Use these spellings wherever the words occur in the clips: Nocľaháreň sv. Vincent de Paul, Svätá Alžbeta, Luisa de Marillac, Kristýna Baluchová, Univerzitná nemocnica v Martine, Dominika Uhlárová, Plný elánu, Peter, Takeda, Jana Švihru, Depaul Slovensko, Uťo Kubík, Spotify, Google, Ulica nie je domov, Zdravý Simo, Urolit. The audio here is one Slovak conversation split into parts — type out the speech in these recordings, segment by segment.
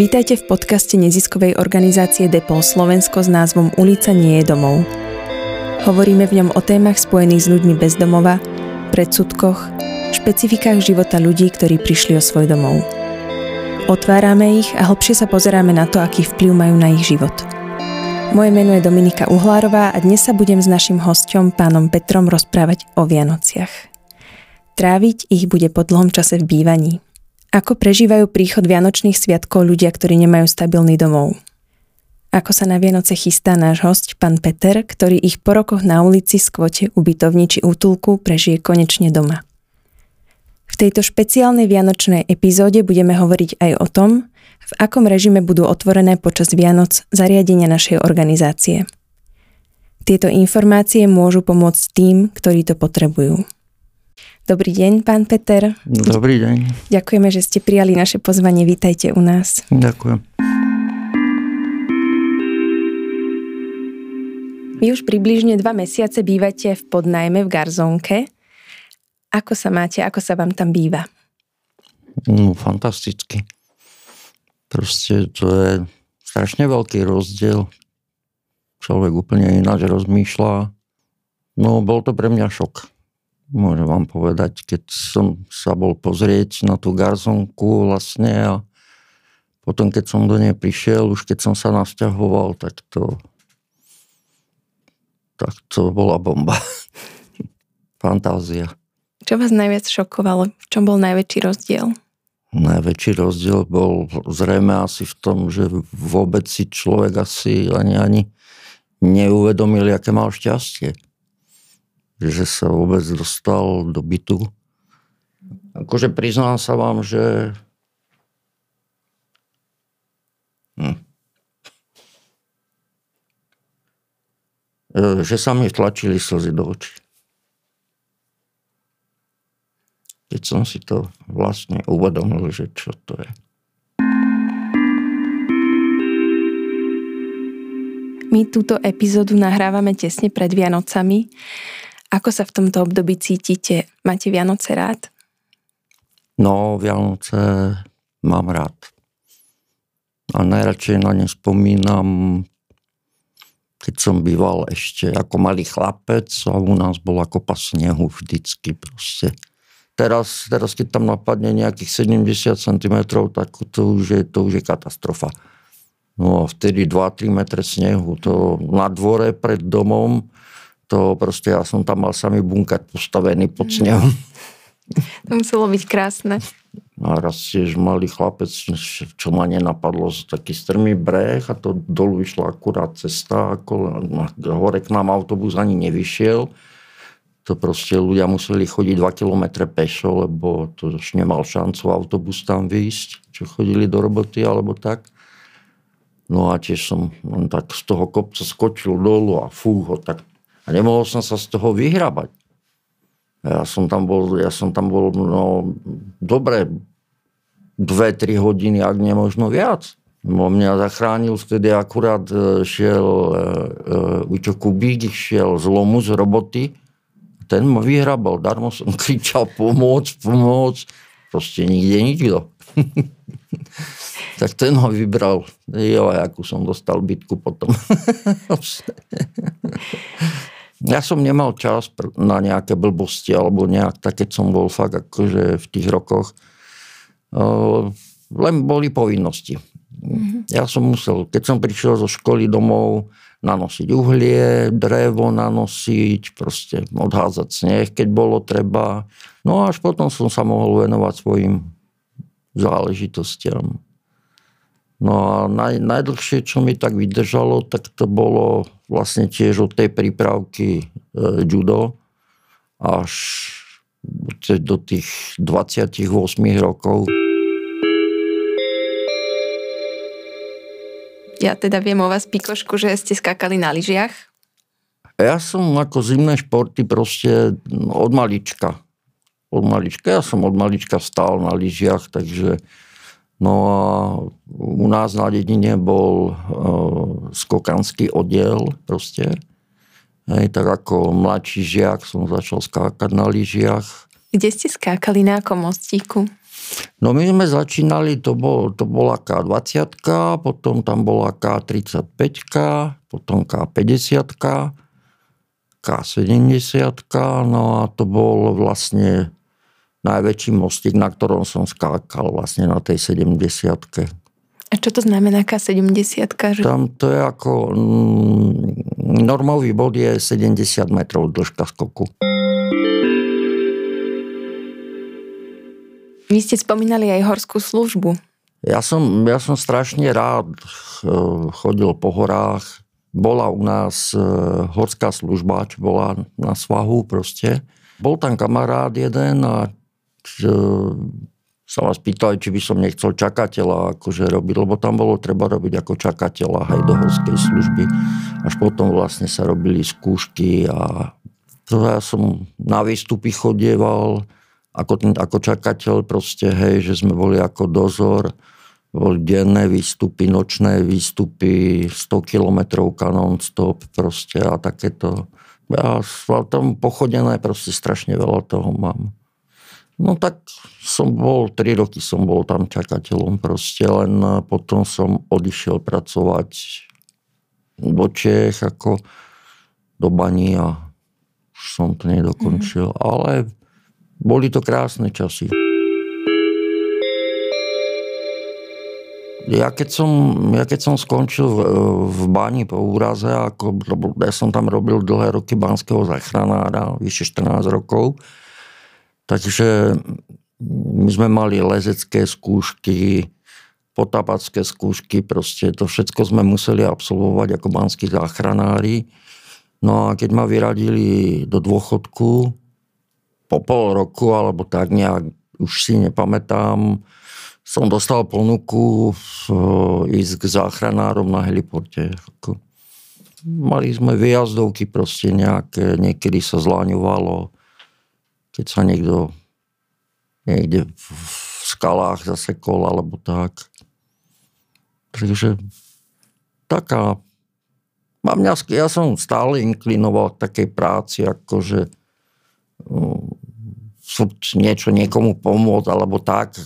Vítajte v podcaste neziskovej organizácie Depaul Slovensko s názvom Ulica nie je domov. Hovoríme v ňom o témach spojených s ľuďmi bez domova, predsudkoch, špecifikách života ľudí, ktorí prišli o svoj domov. Otvárame ich a hlbšie sa pozeráme na to, aký vplyv majú na ich život. Moje meno je Dominika Uhlárová a dnes sa budem s naším hosťom, pánom Petrom, rozprávať o Vianociach. Tráviť ich bude po dlhom čase v bývaní. Ako prežívajú príchod vianočných sviatkov ľudia, ktorí nemajú stabilný domov? Ako sa na Vianoce chystá náš hosť, pán Peter, ktorý ich po rokoch na ulici, skvote, ubytovni či útulku prežije konečne doma. V tejto špeciálnej vianočnej epizóde budeme hovoriť aj o tom, v akom režime budú otvorené počas Vianoc zariadenia našej organizácie. Tieto informácie môžu pomôcť tým, ktorí to potrebujú. Dobrý deň, pán Peter. Dobrý deň. Ďakujeme, že ste prijali naše pozvanie. Vítajte u nás. Ďakujem. Vy už približne 2 mesiace bývate v podnájme v Garzónke. Ako sa máte? Ako sa vám tam býva? No, fantasticky. Proste to je strašne veľký rozdiel. Človek úplne ináč rozmýšľa. No, bol to pre mňa šok. Môžem vám povedať, keď som sa bol pozrieť na tú Garzónku vlastne a potom, keď som do nej prišiel, už keď som sa nasťahoval, tak to bola bomba. Fantázia. Čo vás najviac šokovalo? V čom bol najväčší rozdiel? Najväčší rozdiel bol zrejme asi v tom, že vôbec si človek asi ani neuvedomil, aké mal šťastie. Že sa vôbec dostal do bytu. Akože priznám sa vám, že... Že sa mi tlačili slzy do očí. Keď som si to vlastne uvedomil, že čo to je. My túto epizódu nahrávame tesne pred Vianocami. Ako sa v tomto období cítite? Máte Vianoce rád? No, Vianoce mám rád. A najradšej na ne spomínam, keď som býval ešte ako malý chlapec a u nás bola kopa snehu vždycky proste. Teraz keď tam napadne nejakých 70 cm, tak to už je katastrofa. No a vtedy 2-3 metre snehu, to na dvore pred domom, to proste ja som tam mal samý bunker postavený pod snehom. To muselo byť krásne. A raz tiež malý chlapec, čo ma nenapadlo, taký strmý breh a to dolu vyšla akurát cesta, hore k nám autobus ani nevyšiel. To proste ľudia museli chodiť 2 kilometre pešo, lebo to už nemal šancu autobus tam vyjsť, čo chodili do roboty alebo tak. No a tiež som tak z toho kopca skočil dolu a fú ho tak. A nemohol som sa z toho vyhrábať. Ja som tam bol no, dobre 2-3 hodiny, ak nemožno viac. No, mňa zachránil vtedy akurát šiel Uťo Kubík, šiel z lomu z roboty. Ten ma vyhrábal, darmo som kričal pomôcť. Proste nikde nikto. Tak ten ho vybral. Jo, akú som dostal bitku potom. Ja som nemal čas na nejaké blbosti alebo nejak, tak keď som bol fakt akože v tých rokoch. Len boli povinnosti. Ja som musel, keď som prišiel zo školy domov, nanosiť uhlie, drevo nanosiť, proste odházať sneh, keď bolo treba. No až potom som sa mohol venovať svojim záležitostiam. No a najdlhšie, čo mi tak vydržalo, tak to bolo vlastne tiež od tej prípravky judo až do tých 28 rokov. Ja teda viem o vás, Pikošku, že ste skákali na lyžiach. Ja som ako zimné športy proste od malička. Ja som od malička stál na lyžiach, takže... No a u nás na dedine bol skokanský oddiel proste. Hej, tak ako mladší žiak som začal skákať na lyžiach. Kde ste skákali, na akom mostíku? No my sme začínali, to bola K20, potom tam bola K35, potom K50, K70, no a to bol vlastne najväčší mostík, na ktorom som skákal vlastne na tej 70-ke. A čo to znamená K70-ka? Že... Tam to je ako... normový bod je 70 metrov dĺžka skoku. Vy ste spomínali aj horskú službu. Ja som strašne rád chodil po horách. Bola u nás horská služba, čo bola na svahu proste. Bol tam kamarát jeden a sa ma spýtali, či by som nechcel čakateľa akože robiť, lebo tam bolo treba robiť ako čakateľa aj do horskej služby. Až potom vlastne sa robili skúšky a ja som na výstupy chodieval ako čakateľ proste, hej, že sme boli ako dozor. Boli denné výstupy, nočné výstupy, 100 kilometrovka non-stop proste a takéto. Ja tam pochodené proste strašne veľa toho mám. No tak som bol, 3 roky som bol tam čakateľom proste, len potom som odišiel pracovať do Čech ako do Baní a už som to nedokončil. Ale boli to krásne časy. Ja keď som skončil v Bani po úraze, ja som tam robil dlhé roky banského záchranára, vyše 14 rokov, takže my sme mali lezecké skúšky, potápacké skúšky, proste to všetko sme museli absolvovať ako banskí záchranári. No a keď ma vyradili do dôchodku, po pol roku, alebo tak nejak, už si nepamätám, som dostal ponuku ísť k záchranárom na heliporte. Mali sme vyjazdovky proste nejaké, niekedy sa zláňovalo, keď sa niekto niekde v skalách zasekol alebo tak. Takže taká... Ja som stále inklinoval k takej práci, akože niečo niekomu pomôcť alebo tak.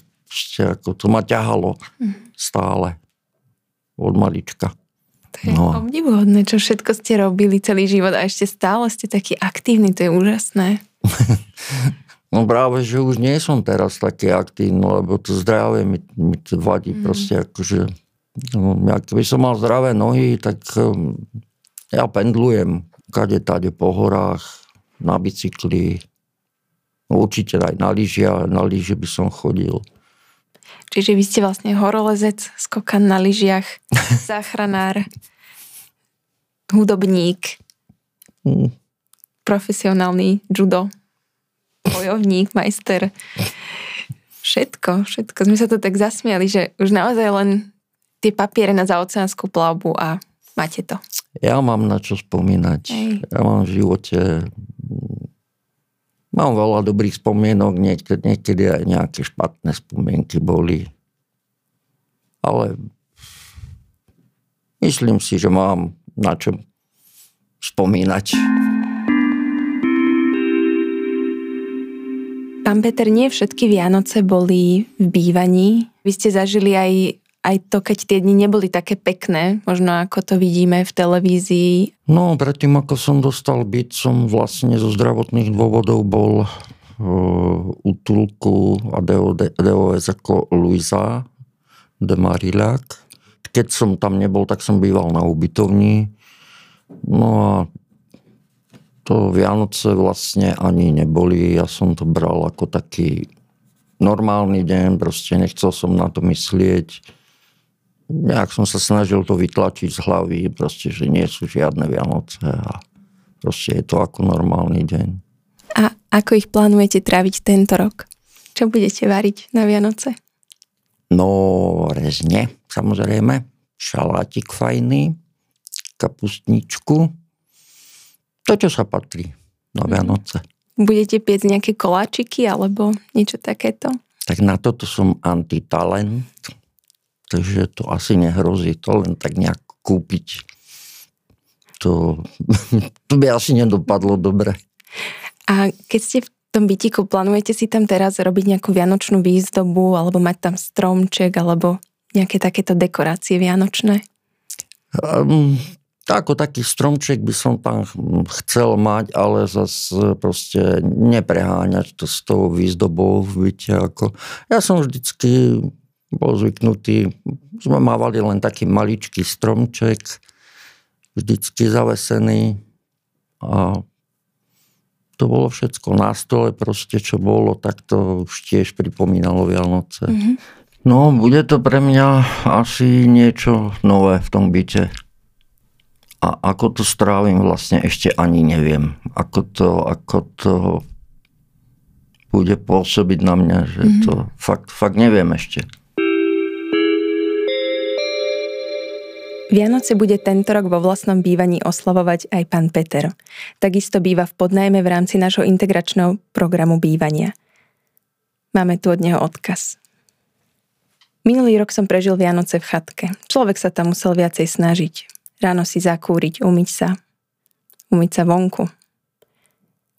Ako to ma ťahalo stále od malička. To je obdivuhodné, čo všetko ste robili celý život a ešte stále ste taký aktívny, to je úžasné. No práve, že už nie som teraz taký aktívny, lebo to zdravie mi to vadí proste, akože keby som mal zdravé nohy, tak ja pendlujem kade-tade po horách, na bicykli, určite aj na lyže by som chodil. Čiže vy ste vlastne horolezec, skokan na lyžiach, záchranár, hudobník, profesionálny judo, bojovník, majster. Všetko. Sme sa to tak zasmiali, že už naozaj len tie papiere na zaoceánsku plavbu a máte to. Ja mám na čo spomínať. Ja mám v živote... Mám veľa dobrých spomienok, niekedy aj nejaké špatné spomienky boli. Ale myslím si, že mám na čo spomínať. Pán Peter, nie všetky Vianoce boli v bývaní. Vy ste zažili aj to, keď tie dni neboli také pekné, možno ako to vidíme v televízii. No, predtým, ako som dostal byt, som vlastne zo zdravotných dôvodov bol v útulku a DOS ako Luisa de Marillac. Keď som tam nebol, tak som býval na ubytovni. No a to Vianoce vlastne ani neboli. Ja som to bral ako taký normálny deň, proste nechcel som na to myslieť. Nejak som sa snažil to vytlačiť z hlavy, proste, že nie sú žiadne Vianoce a proste je to ako normálny deň. A ako ich plánujete tráviť tento rok? Čo budete variť na Vianoce? No, rezne, samozrejme. Šalátik fajný, kapustničku. To, čo sa patrí na Vianoce. Budete piecť nejaké koláčiky alebo niečo takéto? Tak na toto som antitalent. Takže to asi nehrozí, to len tak nejak kúpiť. To by asi nedopadlo dobre. A keď ste v tom bytíku, plánujete si tam teraz robiť nejakú vianočnú výzdobu alebo mať tam stromček alebo nejaké takéto dekorácie vianočné? Ako taký stromček by som tam chcel mať, ale zase proste nepreháňať to s tou výzdobou v byte. Ako. Ja som vždycky bol zvyknutý, sme mávali len taký maličký stromček, vždycky zavesený a to bolo všetko na stole proste, čo bolo, tak to už tiež pripomínalo Vianoce. Mm-hmm. No, bude to pre mňa asi niečo nové v tom byte. A ako to strávim, vlastne ešte ani neviem. Ako to bude pôsobiť na mňa, že to fakt neviem ešte. Vianoce bude tento rok vo vlastnom bývaní oslavovať aj pán Peter. Takisto býva v podnájme v rámci nášho integračného programu bývania. Máme tu od neho odkaz. Minulý rok som prežil Vianoce v chatke. Človek sa tam musel viacej snažiť. Ráno si zakúriť, umyť sa vonku.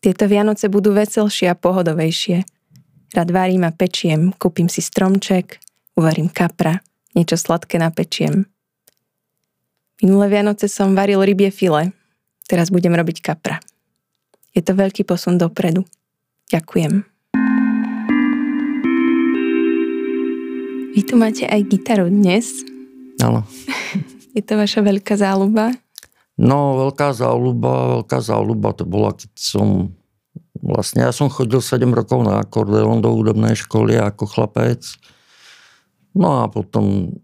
Tieto Vianoce budú veselšie a pohodovejšie. Rád varím a pečiem, kúpim si stromček, uvarím kapra, niečo sladké napečiem. Minulé Vianoce som varil rybie file, teraz budem robiť kapra. Je to veľký posun dopredu. Ďakujem. Vy tu máte aj gitaru dnes. Áno. Je to vaša veľká záľuba? No, veľká záľuba to bola, keď som vlastne, ja som chodil 7 rokov na akordeón do hudobnej školy ako chlapec. No a potom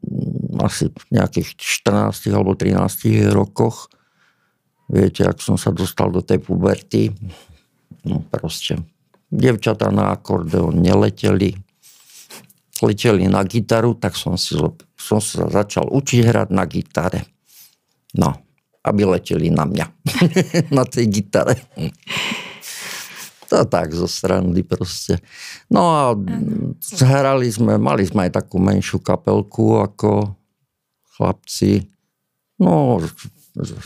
asi v nejakých 14 alebo 13 rokoch, viete, ak som sa dostal do tej puberty, no proste, dievčatá na akordeón leteli na gitaru, tak som sa začal učiť hrať na gitare. No, aby leteli na mňa. Na tej gitare. To tak zo strany proste. No a hrali sme, mali sme aj takú menšiu kapelku ako chlapci. No,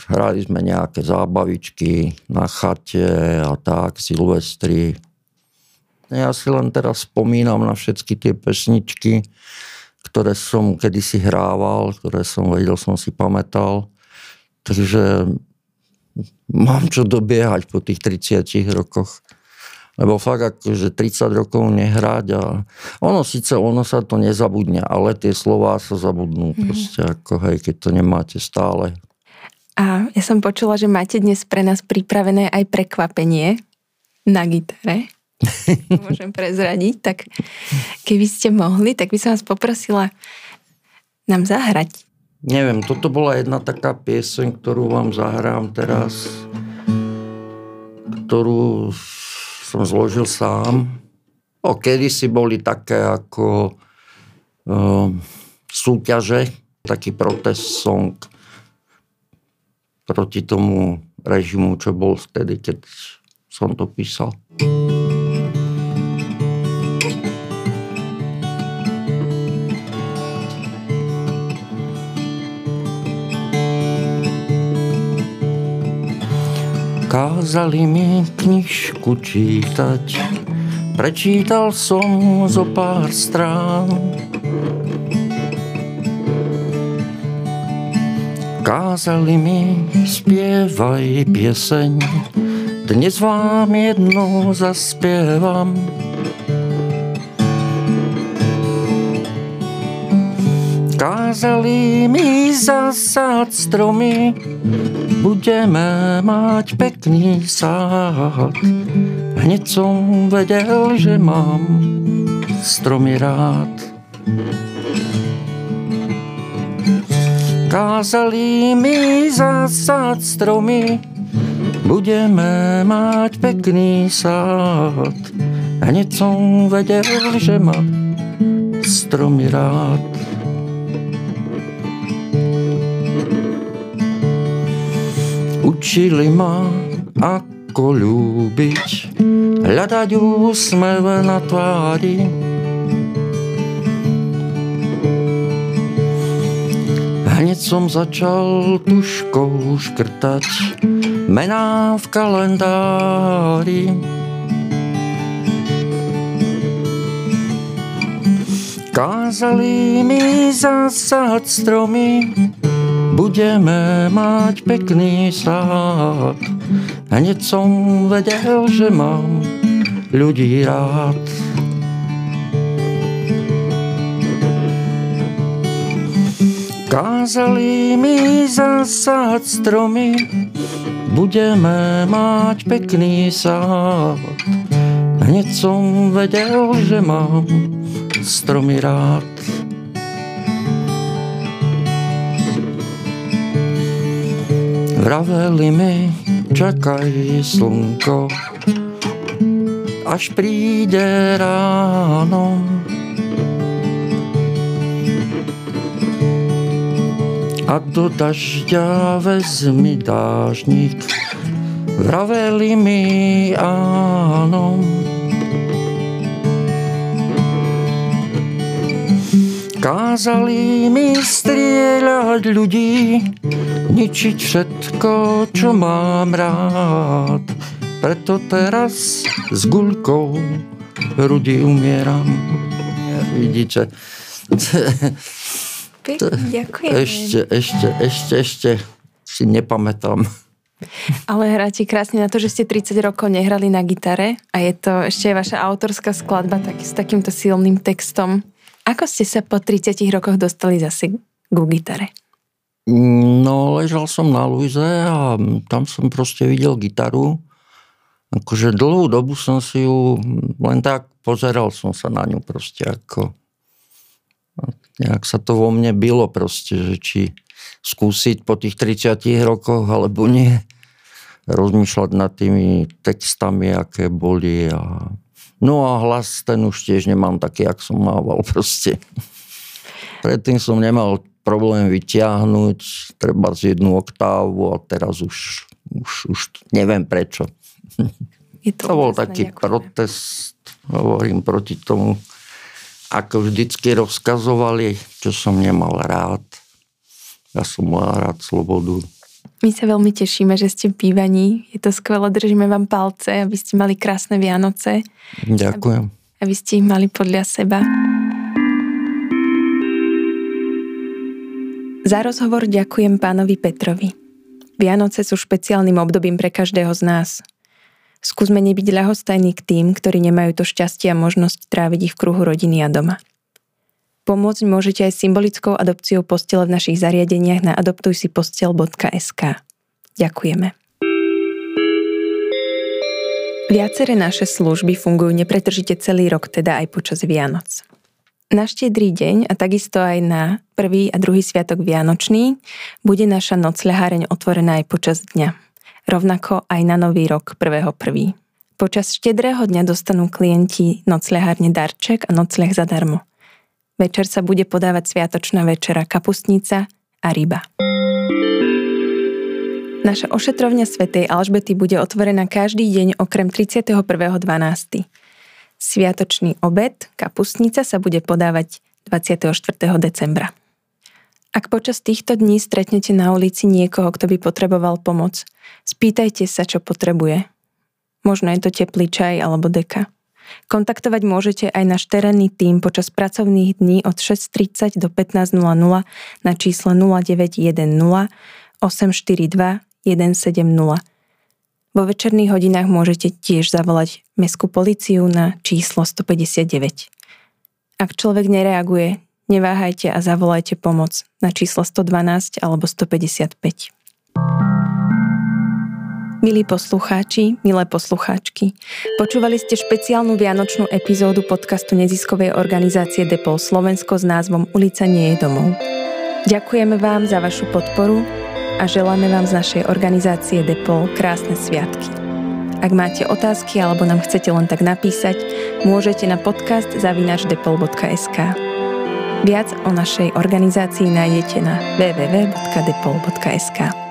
hrali sme nejaké zábavičky na chate a tak, silvestri. Ja si len teraz spomínam na všetky tie pesničky, ktoré som kedysi hrával, ktoré som vedel, som si pamätal. Takže mám čo dobiehať po tých 30 rokoch. Lebo fakt akože 30 rokov nehrať a ono sa to nezabudne, ale tie slová sa zabudnú proste ako hej, keď to nemáte stále. A ja som počula, že máte dnes pre nás pripravené aj prekvapenie na gitare. Môžem prezradiť, tak keby ste mohli, tak by som vás poprosila nám zahrať. Neviem, toto bola jedna taká pieseň, ktorú vám zahrám teraz, ktorú som zložil sám. Kedysi boli také ako súťaže, taký protest song proti tomu režimu, čo bol vtedy, keď som to písal. Kázali mi knižku čítať, prečítal som zo pár strán. Kázali mi spievaj pieseň, dnes vám jednu zaspievam. Kázali mi zasad stromy, budeme mať pekný sád. Hneď som vedel, že mám stromy rád. Kázali mi zasad stromy, budeme mať pekný sád. Hneď som vedel, že mám stromy rád. Učili ma, ako ľúbiť, hľadať úsmev na tvári. Hneď som začal tužkou škrtať mená v kalendári. Kázali mi zasahať stromy, budeme mať pekný sád. Hneď som vedel, že mám ľudí rád. Kázali mi zasahať stromy, budeme mať pekný sád. Hneď som vedel, že mám stromy rád. Vraveli mi, čakaj slnko, až príde ráno. A do dažďa vezmi dážnik, vraveli mi áno. Kázali mi strieľať ľudí, ničiť všetko, čo mám rád. Preto teraz s guľkou rudy umieram. Vidíte? Ďakujem. Ešte si nepamätám. Ale hráte krásne na to, že ste 30 rokov nehrali na gitare a je to ešte vaša autorská skladba tak, s takýmto silným textom. Ako ste sa po 30 rokoch dostali zase ku gitare? No, ležal som na Luize a tam som proste videl gitaru. Akože dlhú dobu som si ju len tak pozeral som sa na ňu proste ako... nejak sa to vo mne bylo proste, že či skúsiť po tých 30 rokoch, alebo nie. Rozmýšľať nad tými textami, aké boli. A... No a hlas ten už tiež nemám taký, jak som mával proste. Predtým som nemal problém vyťahnuť, treba z jednu oktávu a teraz už neviem prečo. To bol taký protest, hovorím proti tomu, ako vždycky rozkazovali, čo som nemal rád. Ja som mal rád slobodu. My sa veľmi tešíme, že ste v bývaní. Je to skvelé, držíme vám palce, aby ste mali krásne Vianoce. Ďakujem. Aby ste ich mali podľa seba. Za rozhovor ďakujem pánovi Petrovi. Vianoce sú špeciálnym obdobím pre každého z nás. Skúsme nebyť ľahostajní k tým, ktorí nemajú to šťastie a možnosť tráviť ich v kruhu rodiny a doma. Pomôcť môžete aj symbolickou adopciou postele v našich zariadeniach na adoptujsipostel.sk. Ďakujeme. Viaceré naše služby fungujú nepretržite celý rok, teda aj počas Vianoc. Na Štedrý deň a takisto aj na prvý a druhý sviatok Vianočný bude naša nocľaháreň otvorená aj počas dňa. Rovnako aj na Nový rok 1.1. Počas Štedrého dňa dostanú klienti nocľahárne darček a nocľah zadarmo. Večer sa bude podávať sviatočná večera, kapustnica a ryba. Naša ošetrovňa Svätej Alžbety bude otvorená každý deň okrem 31.12. Sviatočný obed, kapustnica, sa bude podávať 24. decembra. Ak počas týchto dní stretnete na ulici niekoho, kto by potreboval pomoc, spýtajte sa, čo potrebuje. Možno je to teplý čaj alebo deka. Kontaktovať môžete aj náš terénny tím počas pracovných dní od 6:30 do 15:00 na číslo 0910 842 170. Vo večerných hodinách môžete tiež zavolať mestskú políciu na číslo 159. Ak človek nereaguje, neváhajte a zavolajte pomoc na číslo 112 alebo 155. Milí poslucháči, milé poslucháčky, počúvali ste špeciálnu vianočnú epizódu podcastu neziskovej organizácie Depaul Slovensko s názvom Ulica nie je domov. Ďakujeme vám za vašu podporu a želáme vám z našej organizácie Depaul krásne sviatky. Ak máte otázky alebo nám chcete len tak napísať, môžete na podcast@depaul.sk. Viac o našej organizácii nájdete na www.depol.sk.